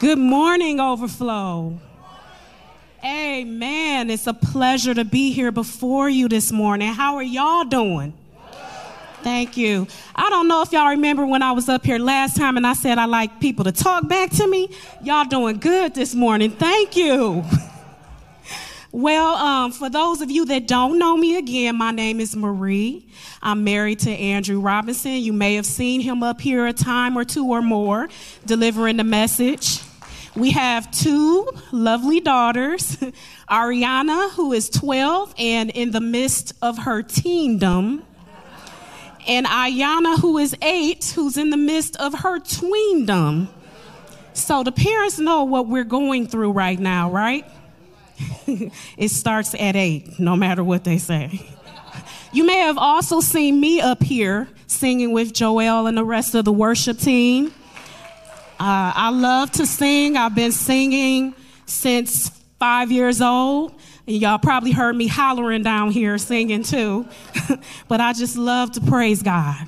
Good morning, Overflow. Amen. It's a pleasure to be here before you this morning. How are y'all doing? Thank you. I don't know if y'all remember when I was up here last time and I said I like people to talk back to me. Y'all doing good this morning. Thank you. Well, for those of you that don't know me again, my name is Marie. I'm married to Andrew Robinson. You may have seen him up here a time or two or more delivering the message. We have two lovely daughters, Ariana, who is 12 and in the midst of her teendom, and Ayana, who is 8, who's in the midst of her tweendom. So the parents know what we're going through right now, right? It starts at 8, no matter what they say. You may have also seen me up here singing with Joelle and the rest of the worship team. I love to sing. I've been singing since 5 years old. And y'all probably heard me hollering down here singing too. But I just love to praise God.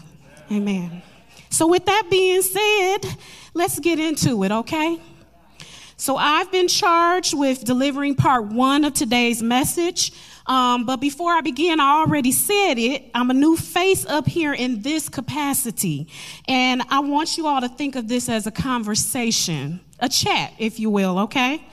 Amen. So with that being said, let's get into it, okay? So I've been charged with delivering part 1 of today's message. But before I begin, I already said it. I'm a new face up here in this capacity. And I want you all to think of this as a conversation, a chat, if you will, okay?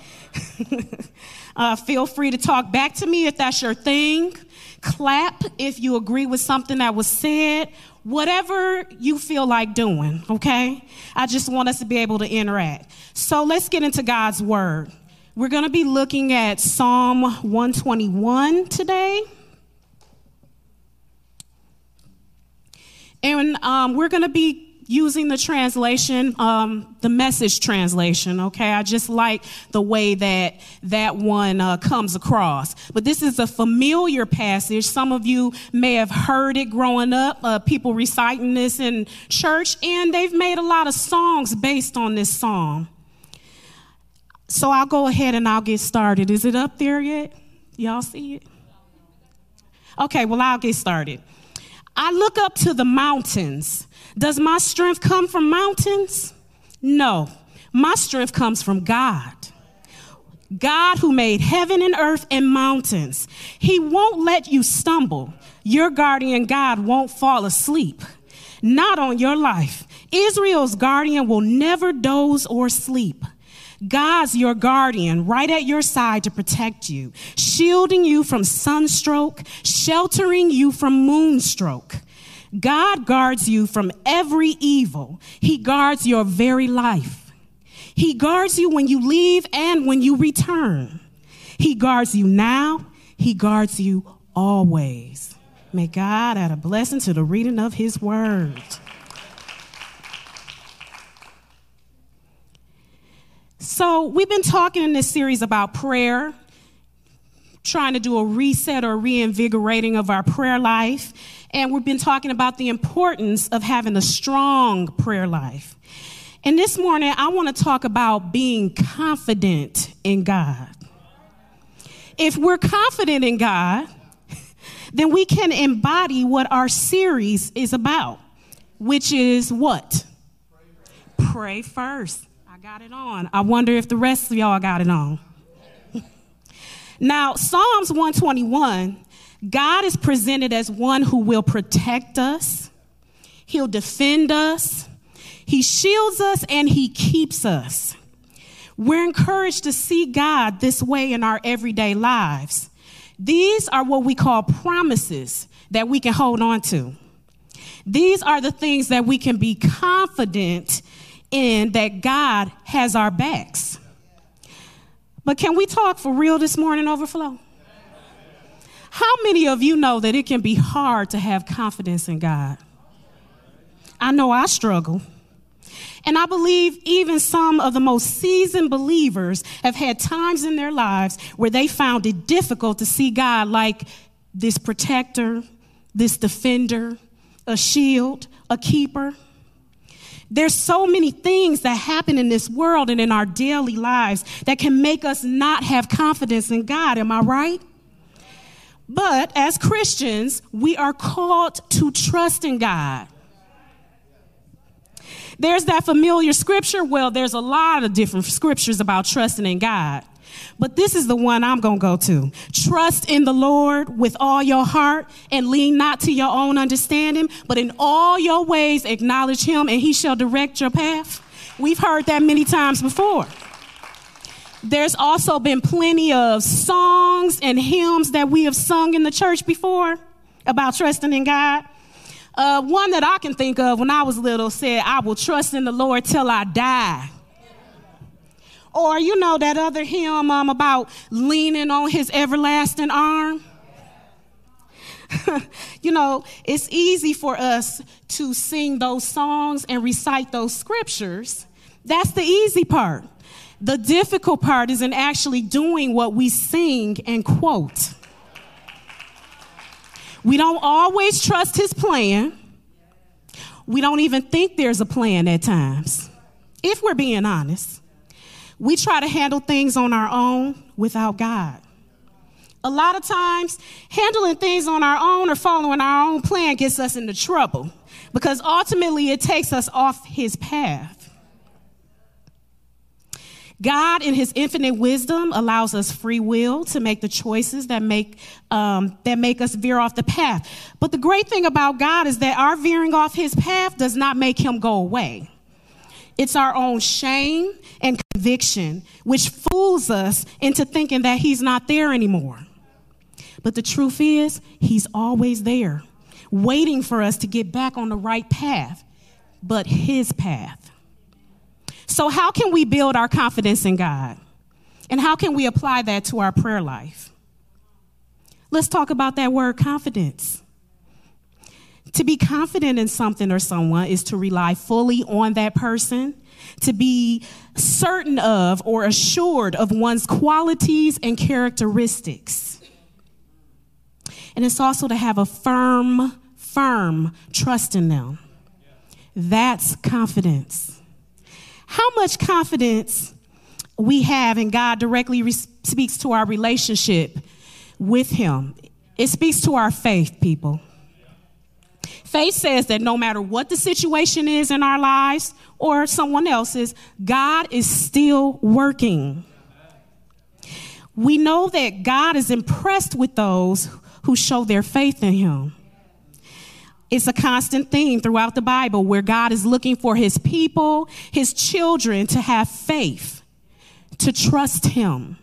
Feel free to talk back to me if that's your thing. Clap if you agree with something that was said. Whatever you feel like doing, okay? I just want us to be able to interact. So let's get into God's word. We're going to be looking at Psalm 121 today. And we're going to be using the translation, the Message translation, okay? I just like the way that one comes across. But this is a familiar passage. Some of you may have heard it growing up, people reciting this in church, and they've made a lot of songs based on this psalm. So I'll go ahead and I'll get started. Is it up there yet? Y'all see it? Okay, well, I'll get started. I look up to the mountains. Does my strength come from mountains? No, my strength comes from God. God who made heaven and earth and mountains. He won't let you stumble. Your guardian God won't fall asleep. Not on your life. Israel's guardian will never doze or sleep. God's your guardian, right at your side to protect you, shielding you from sunstroke, sheltering you from moonstroke. God guards you from every evil. He guards your very life. He guards you when you leave and when you return. He guards you now. He guards you always. May God add a blessing to the reading of his word. So we've been talking in this series about prayer, trying to do a reset or reinvigorating of our prayer life. And we've been talking about the importance of having a strong prayer life. And this morning, I want to talk about being confident in God. If we're confident in God, then we can embody what our series is about, which is what? Pray first. I got it on. I wonder if the rest of y'all got it on. Now, Psalms 121, God is presented as one who will protect us. He'll defend us. He shields us and he keeps us. We're encouraged to see God this way in our everyday lives. These are what we call promises that we can hold on to. These are the things that we can be confident in, that God has our backs. But can we talk for real this morning, Overflow? How many of you know that it can be hard to have confidence in God? I know I struggle. And I believe even some of the most seasoned believers have had times in their lives where they found it difficult to see God like this protector, this defender, a shield, a keeper. There's so many things that happen in this world and in our daily lives that can make us not have confidence in God. Am I right? But as Christians, we are called to trust in God. There's that familiar scripture. Well, there's a lot of different scriptures about trusting in God. But this is the one I'm going to go to. Trust in the Lord with all your heart and lean not to your own understanding, but in all your ways acknowledge him and he shall direct your path. We've heard that many times before. There's also been plenty of songs and hymns that we have sung in the church before about trusting in God. One that I can think of when I was little said, I will trust in the Lord till I die. Or, you know, that other hymn about leaning on his everlasting arm. You know, it's easy for us to sing those songs and recite those scriptures. That's the easy part. The difficult part is in actually doing what we sing and quote. We don't always trust his plan. We don't even think there's a plan at times, if we're being honest. We try to handle things on our own without God. A lot of times, handling things on our own or following our own plan gets us into trouble because ultimately it takes us off his path. God, in his infinite wisdom, allows us free will to make the choices that make us veer off the path. But the great thing about God is that our veering off his path does not make him go away. It's our own shame and conviction, which fools us into thinking that he's not there anymore. But the truth is, he's always there, waiting for us to get back on the right path, but his path. So how can we build our confidence in God? And how can we apply that to our prayer life? Let's talk about that word confidence. To be confident in something or someone is to rely fully on that person, to be certain of or assured of one's qualities and characteristics. And it's also to have a firm trust in them. That's confidence. How much confidence we have in God directly speaks to our relationship with him. It speaks to our faith, people. Faith says that no matter what the situation is in our lives or someone else's, God is still working. We know that God is impressed with those who show their faith in him. It's a constant theme throughout the Bible where God is looking for his people, his children, to have faith, to trust him.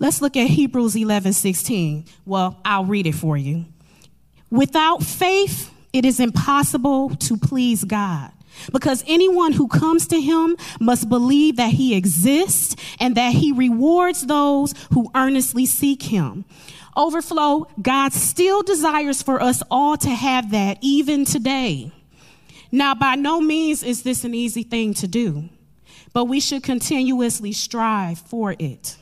Let's look at Hebrews 11:16. Well, I'll read it for you. Without faith, it is impossible to please God, because anyone who comes to him must believe that he exists and that he rewards those who earnestly seek him. Overflow, God still desires for us all to have that even today. Now, by no means is this an easy thing to do, but we should continuously strive for it.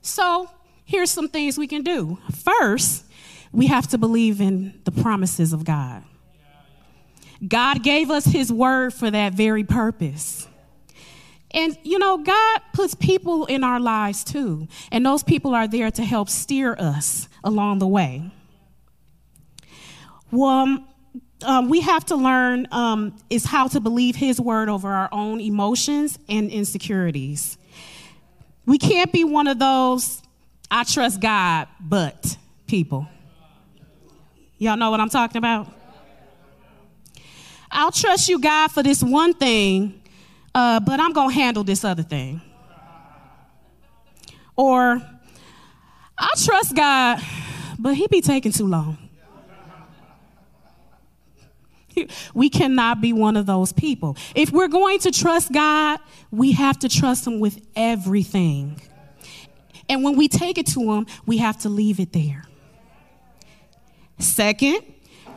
So here's some things we can do. First, we have to believe in the promises of God. God gave us his word for that very purpose. And, you know, God puts people in our lives, too. And those people are there to help steer us along the way. Well, we have to learn is how to believe his word over our own emotions and insecurities. We can't be one of those, I trust God, but people. Y'all know what I'm talking about? I'll trust you, God, for this one thing, but I'm going to handle this other thing. Or, I'll trust God, but he be taking too long. We cannot be one of those people. If we're going to trust God, we have to trust him with everything. And when we take it to him, we have to leave it there. Second,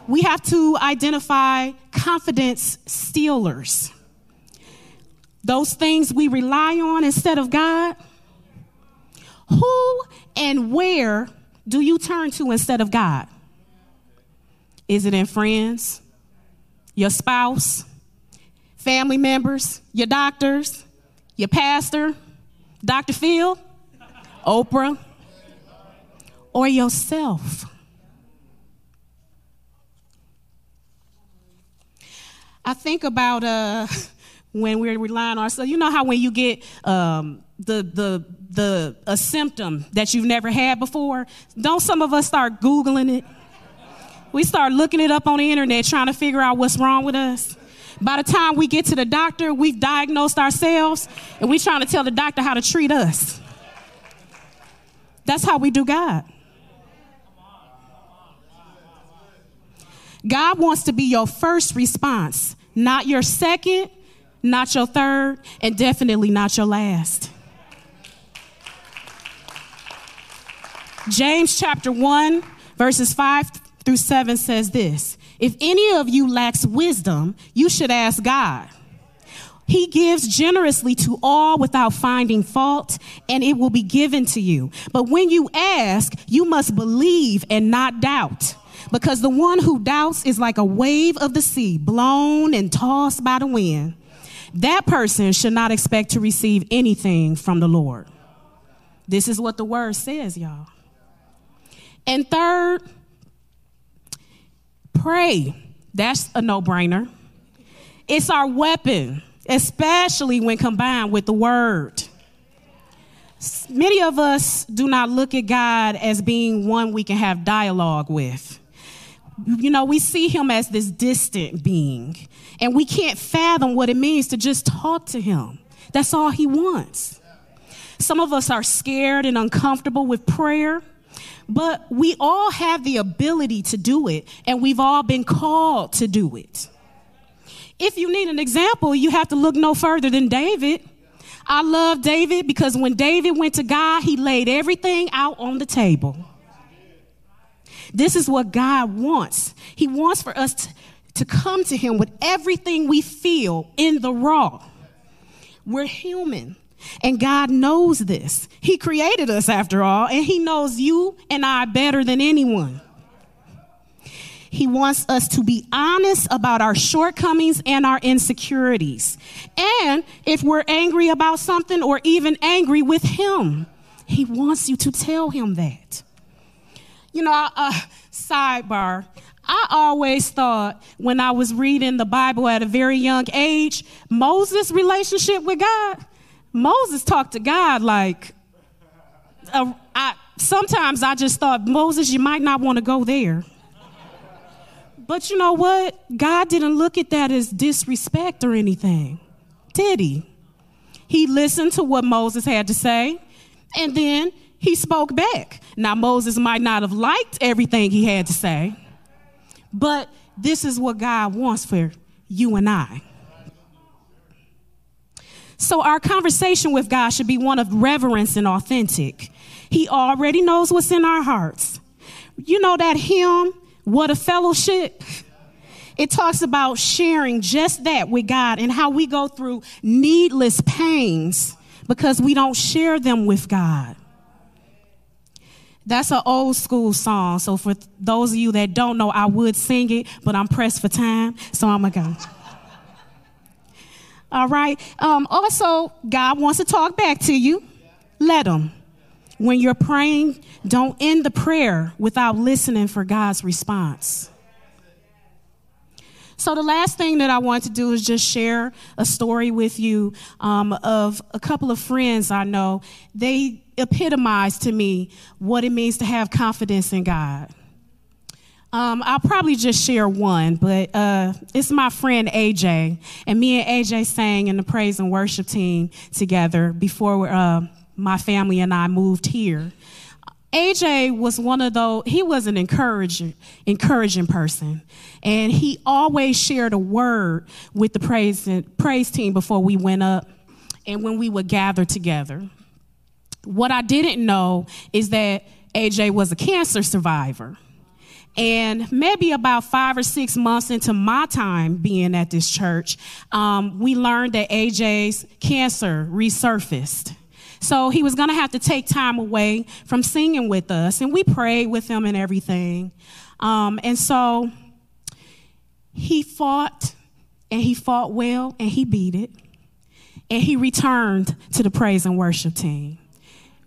we have to identify confidence stealers. Those things we rely on instead of God. Who and where do you turn to instead of God? Is it in friends? Your spouse, family members, your doctors, your pastor, Dr. Phil, Oprah, or yourself. I think about when we're relying on ourselves. You know how when you get a symptom that you've never had before, don't some of us start Googling it? We start looking it up on the internet, trying to figure out what's wrong with us. By the time we get to the doctor, we've diagnosed ourselves, and we're trying to tell the doctor how to treat us. That's how we do God. God wants to be your first response, not your second, not your third, and definitely not your last. James chapter 1, verses 5 through 7 says this: if any of you lacks wisdom, you should ask God. He gives generously to all without finding fault, and it will be given to you. But when you ask, you must believe and not doubt, because the one who doubts is like a wave of the sea, blown and tossed by the wind. That person should not expect to receive anything from the Lord. This is what the word says, y'all. And third, pray. That's a no-brainer. It's our weapon, especially when combined with the word. Many of us do not look at God as being one we can have dialogue with. You know, we see him as this distant being, and we can't fathom what it means to just talk to him. That's all he wants. Some of us are scared and uncomfortable with prayer, but we all have the ability to do it, and we've all been called to do it. If you need an example, you have to look no further than David. I love David because when David went to God, he laid everything out on the table. This is what God wants. He wants for us to come to him with everything we feel in the raw. We're human, and God knows this. He created us, after all, and he knows you and I better than anyone. He wants us to be honest about our shortcomings and our insecurities. And if we're angry about something or even angry with him, he wants you to tell him that. You know, sidebar, I always thought when I was reading the Bible at a very young age, Moses' relationship with God, Moses talked to God like, sometimes I just thought, Moses, you might not want to go there. But you know what? God didn't look at that as disrespect or anything, did he? He listened to what Moses had to say, and then he spoke back. Now, Moses might not have liked everything he had to say, but this is what God wants for you and I. So our conversation with God should be one of reverence and authentic. He already knows what's in our hearts. You know that hymn, What a Fellowship? It talks about sharing just that with God and how we go through needless pains because we don't share them with God. That's an old school song. So for those of you that don't know, I would sing it, but I'm pressed for time, so I'm going to go. All right. Also, God wants to talk back to you. Let him. When you're praying, don't end the prayer without listening for God's response. So the last thing that I want to do is just share a story with you of a couple of friends I know. They epitomized to me what it means to have confidence in God. I'll probably just share one, but it's my friend AJ. And me and AJ sang in the praise and worship team together before my family and I moved here. AJ was he was an encouraging person. And he always shared a word with the praise team before we went up and when we would gather together. What I didn't know is that AJ was a cancer survivor. And maybe about 5 or 6 months into my time being at this church, we learned that AJ's cancer resurfaced. So he was going to have to take time away from singing with us, and we prayed with him and everything. And so he fought, and he fought well, and he beat it. And he returned to the praise and worship team.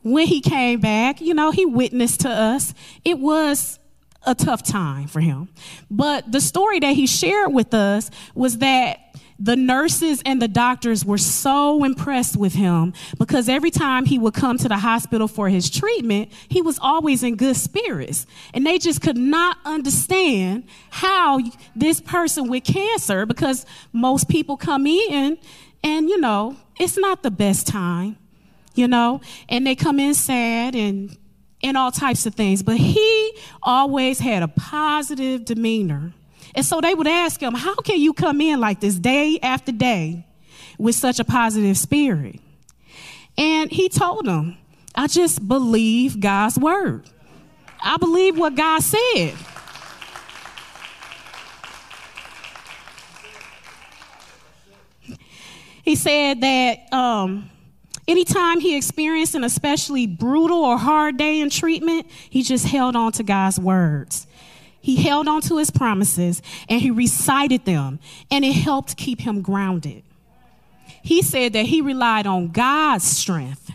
When he came back, you know, he witnessed to us. It was a tough time for him. But the story that he shared with us was that the nurses and the doctors were so impressed with him because every time he would come to the hospital for his treatment, he was always in good spirits. And they just could not understand how this person with cancer, because most people come in and, you know, it's not the best time, you know, and they come in sad and all types of things. But he always had a positive demeanor. And so they would ask him, how can you come in like this day after day with such a positive spirit? And he told them, I just believe God's word. I believe what God said. He said that anytime he experienced an especially brutal or hard day in treatment, he just held on to God's words. He held on to his promises and he recited them, and it helped keep him grounded. He said that he relied on God's strength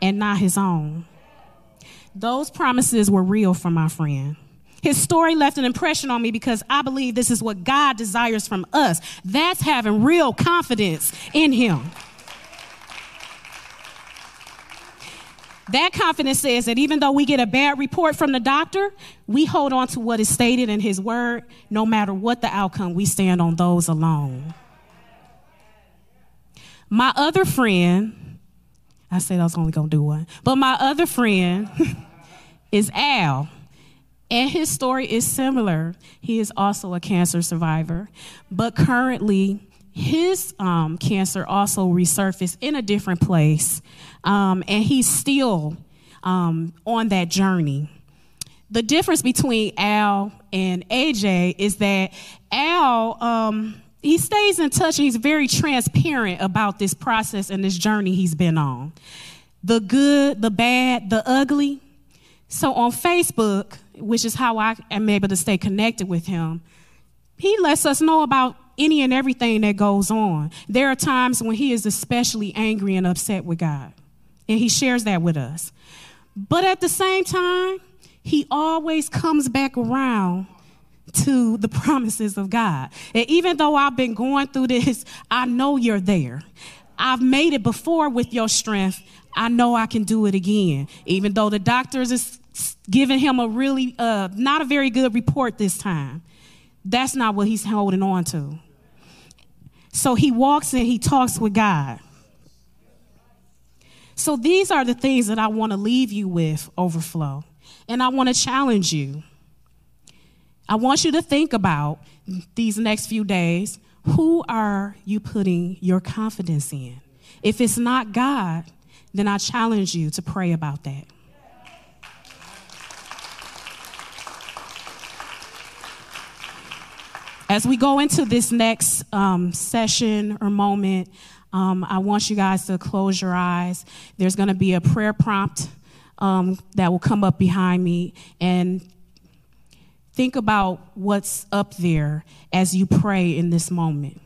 and not his own. Those promises were real for my friend. His story left an impression on me because I believe this is what God desires from us. That's having real confidence in him. That confidence says that even though we get a bad report from the doctor, we hold on to what is stated in his word. No matter what the outcome, we stand on those alone. My other friend, I said I was only going to do one, but my other friend is Al, and his story is similar. He is also a cancer survivor, but currently his cancer also resurfaced in a different place, and he's still on that journey. The difference between Al and AJ is that Al, he stays in touch, and he's very transparent about this process and this journey he's been on. The good, the bad, the ugly. So on Facebook, which is how I am able to stay connected with him, he lets us know about any and everything that goes on. There are times when he is especially angry and upset with God, and he shares that with us. But at the same time, he always comes back around to the promises of God. And even though I've been going through this, I know you're there. I've made it before with your strength. I know I can do it again. Even though the doctors is giving him a really, not a very good report this time, that's not what he's holding on to. So he walks and he talks with God. So these are the things that I want to leave you with, Overflow. And I want to challenge you. I want you to think about these next few days. Who are you putting your confidence in? If it's not God, then I challenge you to pray about that. As we go into this next session or moment, I want you guys to close your eyes. There's going to be a prayer prompt that will come up behind me. And think about what's up there as you pray in this moment.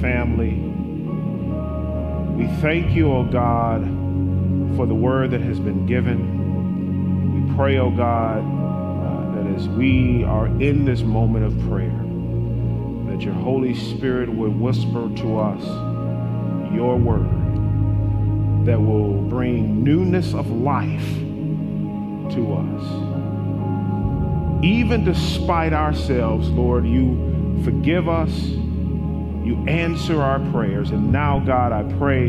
family. We thank you, O God, for the word that has been given. We pray, O God, that as we are in this moment of prayer, that your Holy Spirit would whisper to us your word that will bring newness of life to us. Even despite ourselves, Lord, you forgive us, you answer our prayers. And now, God, I pray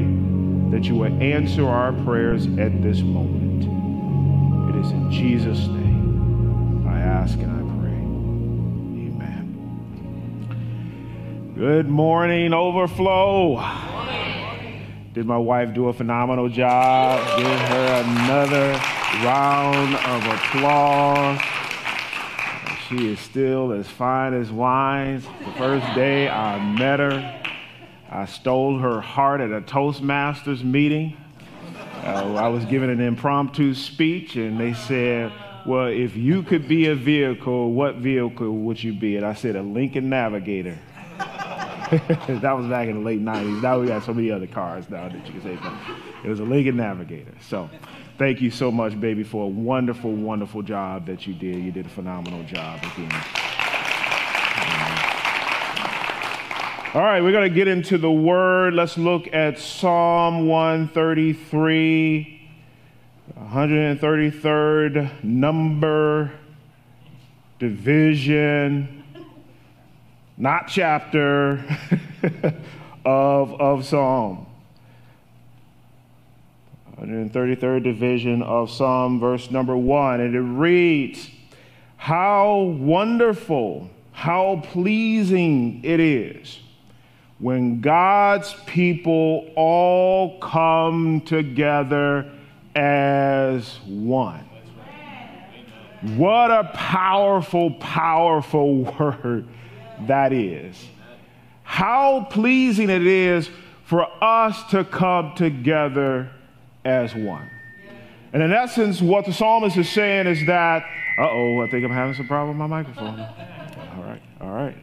that you will answer our prayers at this moment. It is in Jesus' name I ask and I pray. Amen. Good morning, Overflow. Did my wife do a phenomenal job? Give her another round of applause. She is still as fine as wine. The first day I met her, I stole her heart at a Toastmasters meeting. I was giving an impromptu speech, and they said, well, if you could be a vehicle, what vehicle would you be? And I said, a Lincoln Navigator. That was back in the late 90s. Now we got so many other cars now that you can say something. It was a Lincoln Navigator. So thank you so much, baby, for a wonderful, wonderful job that you did. You did a phenomenal job again. All right, we're going to get into the word. Let's look at Psalm 133, 133rd number, division. Not chapter of Psalm. 133rd division of Psalm, verse number 1. And it reads, how wonderful, how pleasing it is when God's people all come together as one. What a powerful, powerful word that is. How pleasing it is for us to come together as one. And in essence, what the psalmist is saying is that, I think I'm having some problem with my microphone. All right.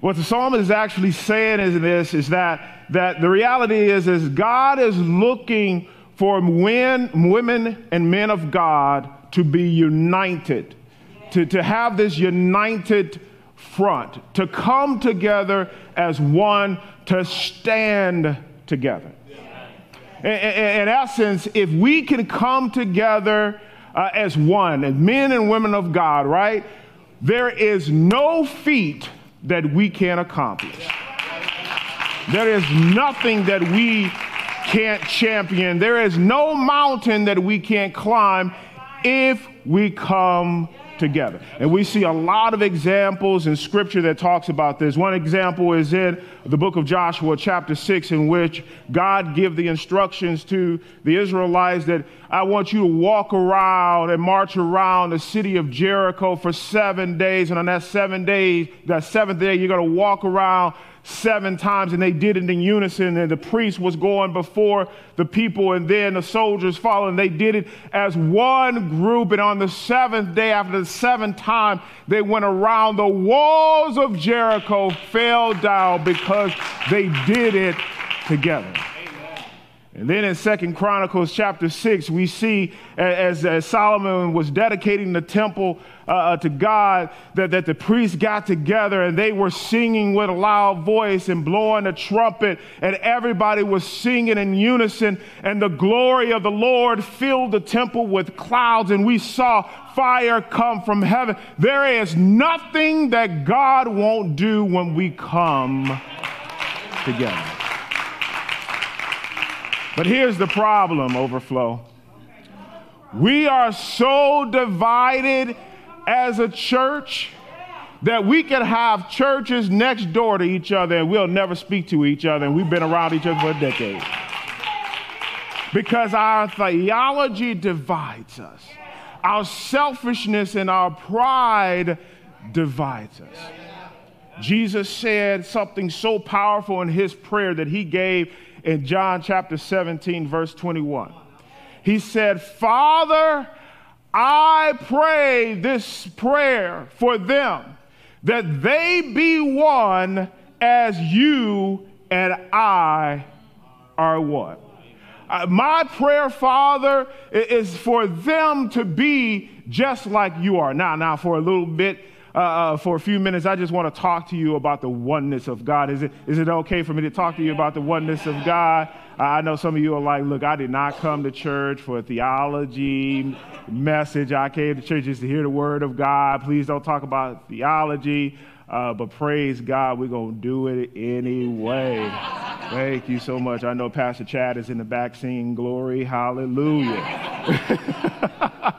What the psalmist is actually saying is that the reality is God is looking for women and men of God to be united, to have this united front, to come together as one, to stand together. In essence, if we can come together as one, as men and women of God, right, there is no feat that we can't accomplish. There is nothing that we can't champion. There is no mountain that we can't climb if we come together. And we see a lot of examples in scripture that talks about this. One example is in the book of Joshua chapter 6, in which God gave the instructions to the Israelites that I want you to walk around and march around the city of Jericho for 7 days. And on that seventh day, you're going to walk around 7 times, and they did it in unison, and the priest was going before the people, and then the soldiers followed, and they did it as one group. And on the 7th day, after the 7th time, they went around, the walls of Jericho fell down because they did it together. Amen. And then in 2 Chronicles chapter 6, we see as Solomon was dedicating the temple to God, that the priests got together and they were singing with a loud voice and blowing a trumpet, and everybody was singing in unison, and the glory of the Lord filled the temple with clouds, and we saw fire come from heaven. There is nothing that God won't do when we come together. But here's the problem, Overflow. We are so divided as a church that we could have churches next door to each other and we'll never speak to each other, and we've been around each other for a decade because our theology divides us. Our selfishness and our pride divides us. Jesus said something so powerful in his prayer that he gave in John chapter 17 verse 21. He said, Father, I pray this prayer for them, that they be one as you and I are one. My prayer, Father, is for them to be just like you are. Now, for a little bit, for a few minutes, I just want to talk to you about the oneness of God. Is it okay for me to talk to you about the oneness of God? I know some of you are like, look, I did not come to church for a theology message. I came to church just to hear the word of God. Please don't talk about theology. But praise God, we're going to do it anyway. Thank you so much. I know Pastor Chad is in the back singing glory. Hallelujah.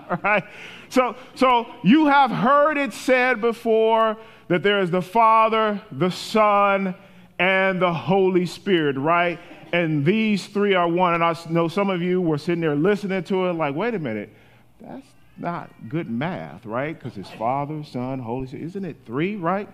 All right. So you have heard it said before that there is the Father, the Son, and the Holy Spirit, right? And these three are one. And I know some of you were sitting there listening to it like, wait a minute, that's not good math, right? Because it's Father, Son, Holy Spirit. Isn't it three, right?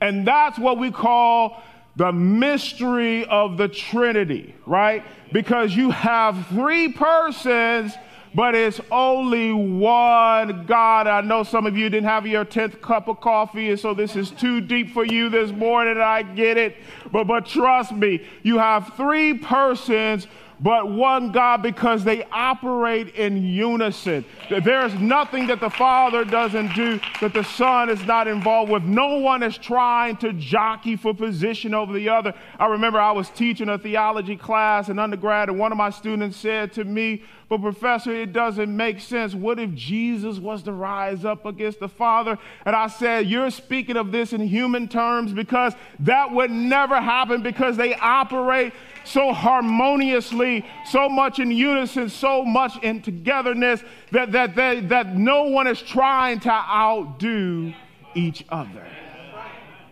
And that's what we call the mystery of the Trinity, right? Because you have three persons, but it's only one God. I know some of you didn't have your 10th cup of coffee, and so this is too deep for you this morning. I get it. But trust me, you have three persons, but one God, because they operate in unison. There's nothing that the Father doesn't do, that the Son is not involved with. No one is trying to jockey for position over the other. I remember I was teaching a theology class in undergrad, and one of my students said to me, but professor, it doesn't make sense. What if Jesus was to rise up against the Father? And I said, you're speaking of this in human terms, because that would never happen, because they operate so harmoniously, so much in unison, so much in togetherness that no one is trying to outdo each other.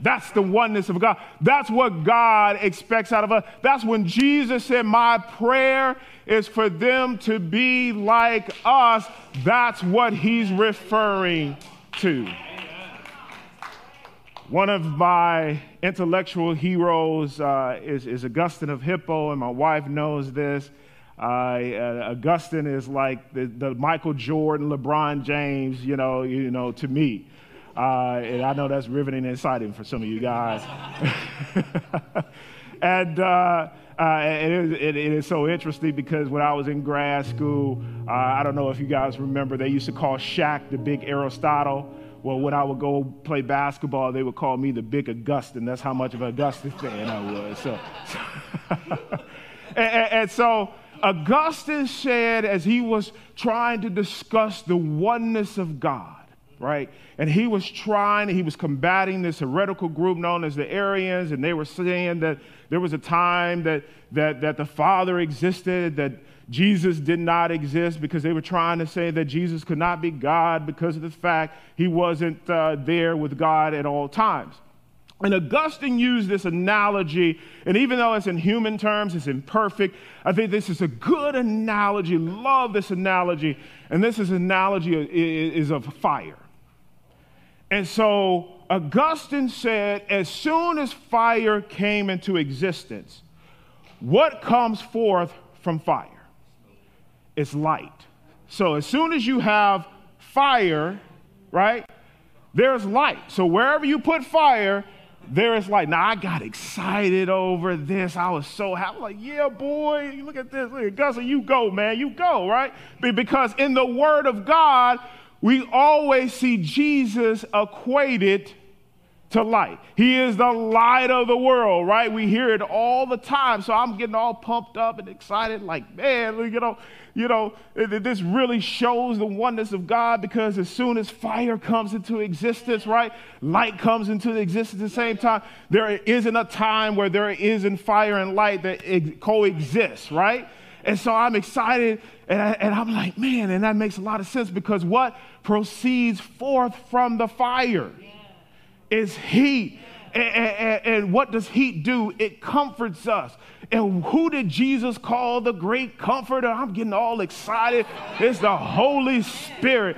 That's the oneness of God. That's what God expects out of us. That's when Jesus said, my prayer is for them to be like us. That's what he's referring to. One of my intellectual heroes is Augustine of Hippo, and my wife knows this. Augustine is like the Michael Jordan, LeBron James, you know, to me. And I know that's riveting and exciting for some of you guys. and it is so interesting, because when I was in grad school, I don't know if you guys remember, they used to call Shaq the big Aristotle. Well, when I would go play basketball, they would call me the big Augustine. That's how much of an Augustine fan I was. So Augustine said, as he was trying to discuss the oneness of God, right? And he was combating this heretical group known as the Arians, and they were saying that there was a time that the Father existed, that Jesus did not exist, because they were trying to say that Jesus could not be God because of the fact he wasn't there with God at all times. And Augustine used this analogy, and even though it's in human terms, it's imperfect, I think this is a good analogy. Love this analogy. And this is analogy is of fire. And so Augustine said, as soon as fire came into existence, what comes forth from fire? It's light. So as soon as you have fire, right, there's light. So wherever you put fire, there is light. Now, I got excited over this. I was so happy. Like, yeah, boy, look at this. Look at Augustine, you go, man. You go, right? Because in the Word of God, we always see Jesus equated to light. He is the light of the world, right? We hear it all the time. So I'm getting all pumped up and excited, like, man, you know, this really shows the oneness of God, because as soon as fire comes into existence, right, light comes into existence at the same time. There isn't a time where there isn't fire and light that coexist, right? And so I'm excited, and I'm like, man, and that makes a lot of sense, because what proceeds forth from the fire is heat. And what does heat do? It comforts us. And who did Jesus call the great comforter? I'm getting all excited. It's the Holy Spirit.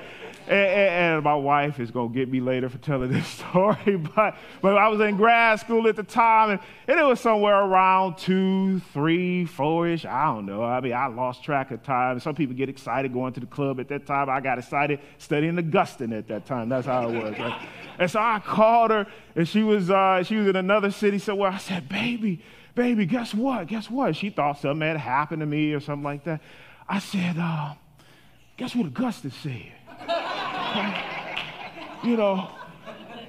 And my wife is going to get me later for telling this story, but I was in grad school at the time, and it was somewhere around 2, 3, 4-ish. I don't know. I mean, I lost track of time. Some people get excited going to the club at that time. I got excited studying Augustine at that time. That's how it was. Right? And so I called her, and she was in another city somewhere. I said, baby, guess what? Guess what? She thought something had happened to me or something like that. I said, guess what Augustine said? You know,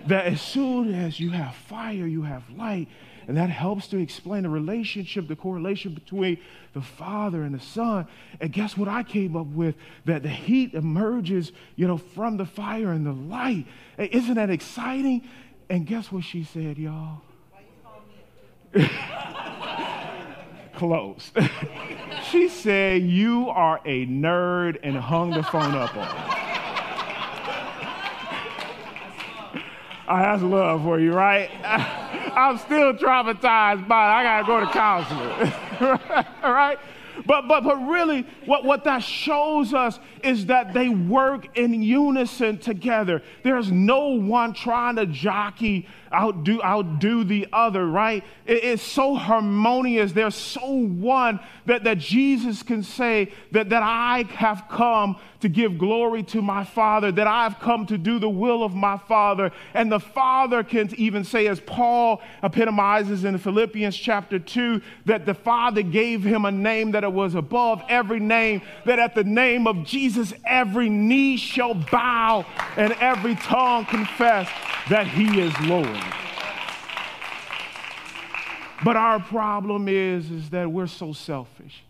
that as soon as you have fire, you have light. And that helps to explain the relationship, the correlation between the Father and the Son. And guess what I came up with? That the heat emerges, you know, from the fire and the light. Hey, isn't that exciting? And guess what she said, y'all? Why you call me? Close. She said, "You are a nerd," and hung the phone up on her. That's love for you, right? I'm still traumatized by it. I got to go to counseling. All right? But really, what that shows us is that they work in unison together. There's no one trying to jockey, outdo the other, right? It's so harmonious. They're so one that Jesus can say that I have come to give glory to my Father, that I've come to do the will of my Father. And the Father can even say, as Paul epitomizes in Philippians chapter 2, that the Father gave him a name that it was above every name, that at the name of Jesus, every knee shall bow and every tongue confess that he is Lord. But our problem is that we're so selfish.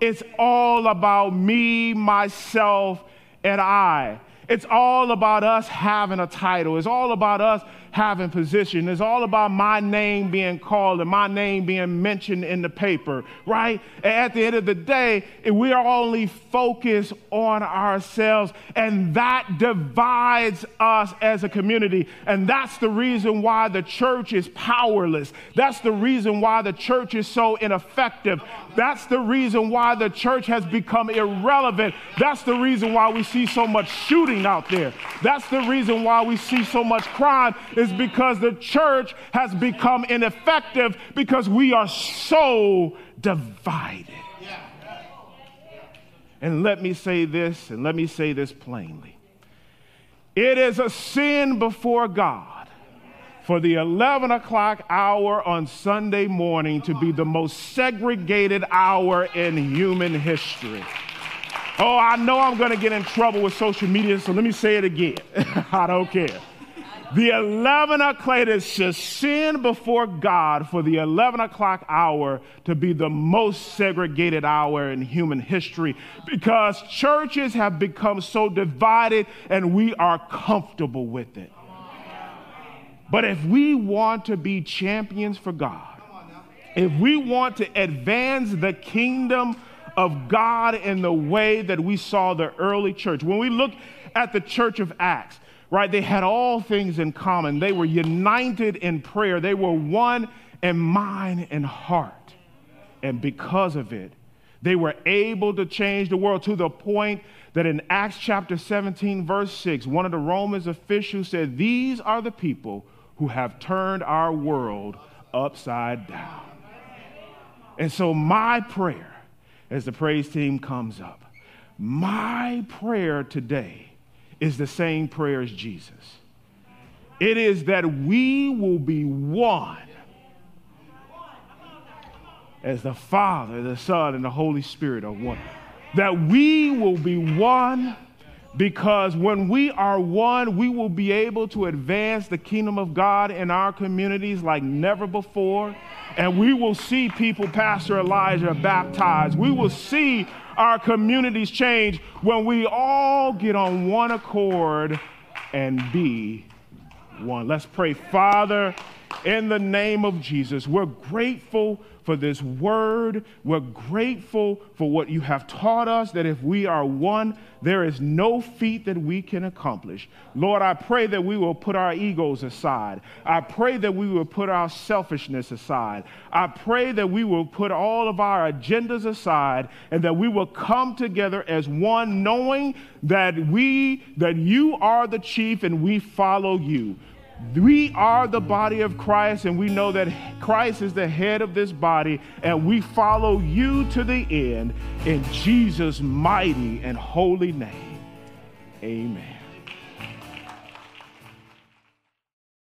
It's all about me, myself, and I. It's all about us having a title. It's all about us having position. It's all about my name being called and my name being mentioned in the paper, right? And at the end of the day, we are only focused on ourselves, and that divides us as a community. And that's the reason why the church is powerless. That's the reason why the church is so ineffective. That's the reason why the church has become irrelevant. That's the reason why we see so much shooting out there. That's the reason why we see so much crime, is because the church has become ineffective because we are so divided. And let me say this, and let me say this plainly. It is a sin before God for the 11 o'clock hour on Sunday morning to be the most segregated hour in human history. Oh, I know I'm going to get in trouble with social media, so let me say it again. I don't care. The 11 o'clock is a sin before God for the 11 o'clock hour to be the most segregated hour in human history, because churches have become so divided and we are comfortable with it. But if we want to be champions for God, if we want to advance the kingdom of God in the way that we saw the early church. When we look at the church of Acts, right, they had all things in common. They were united in prayer. They were one in mind and heart. And because of it, they were able to change the world, to the point that in Acts chapter 17, verse 6, one of the Roman officials said, "These are the people who have turned our world upside down." And so my prayer, as the praise team comes up, my prayer today is the same prayer as Jesus. It is that we will be one as the Father, the Son, and the Holy Spirit are one. That we will be one, because when we are one, we will be able to advance the kingdom of God in our communities like never before. And we will see people, Pastor Elijah, baptized. We will see our communities change when we all get on one accord and be one. Let's pray. Father, in the name of Jesus. We're grateful for this word. We're grateful for what you have taught us, that if we are one, there is no feat that we can accomplish. Lord, I pray that we will put our egos aside. I pray that we will put our selfishness aside. I pray that we will put all of our agendas aside, and that we will come together as one, knowing that you are the chief and we follow you. We are the body of Christ, and we know that Christ is the head of this body, and we follow you to the end, in Jesus' mighty and holy name. Amen.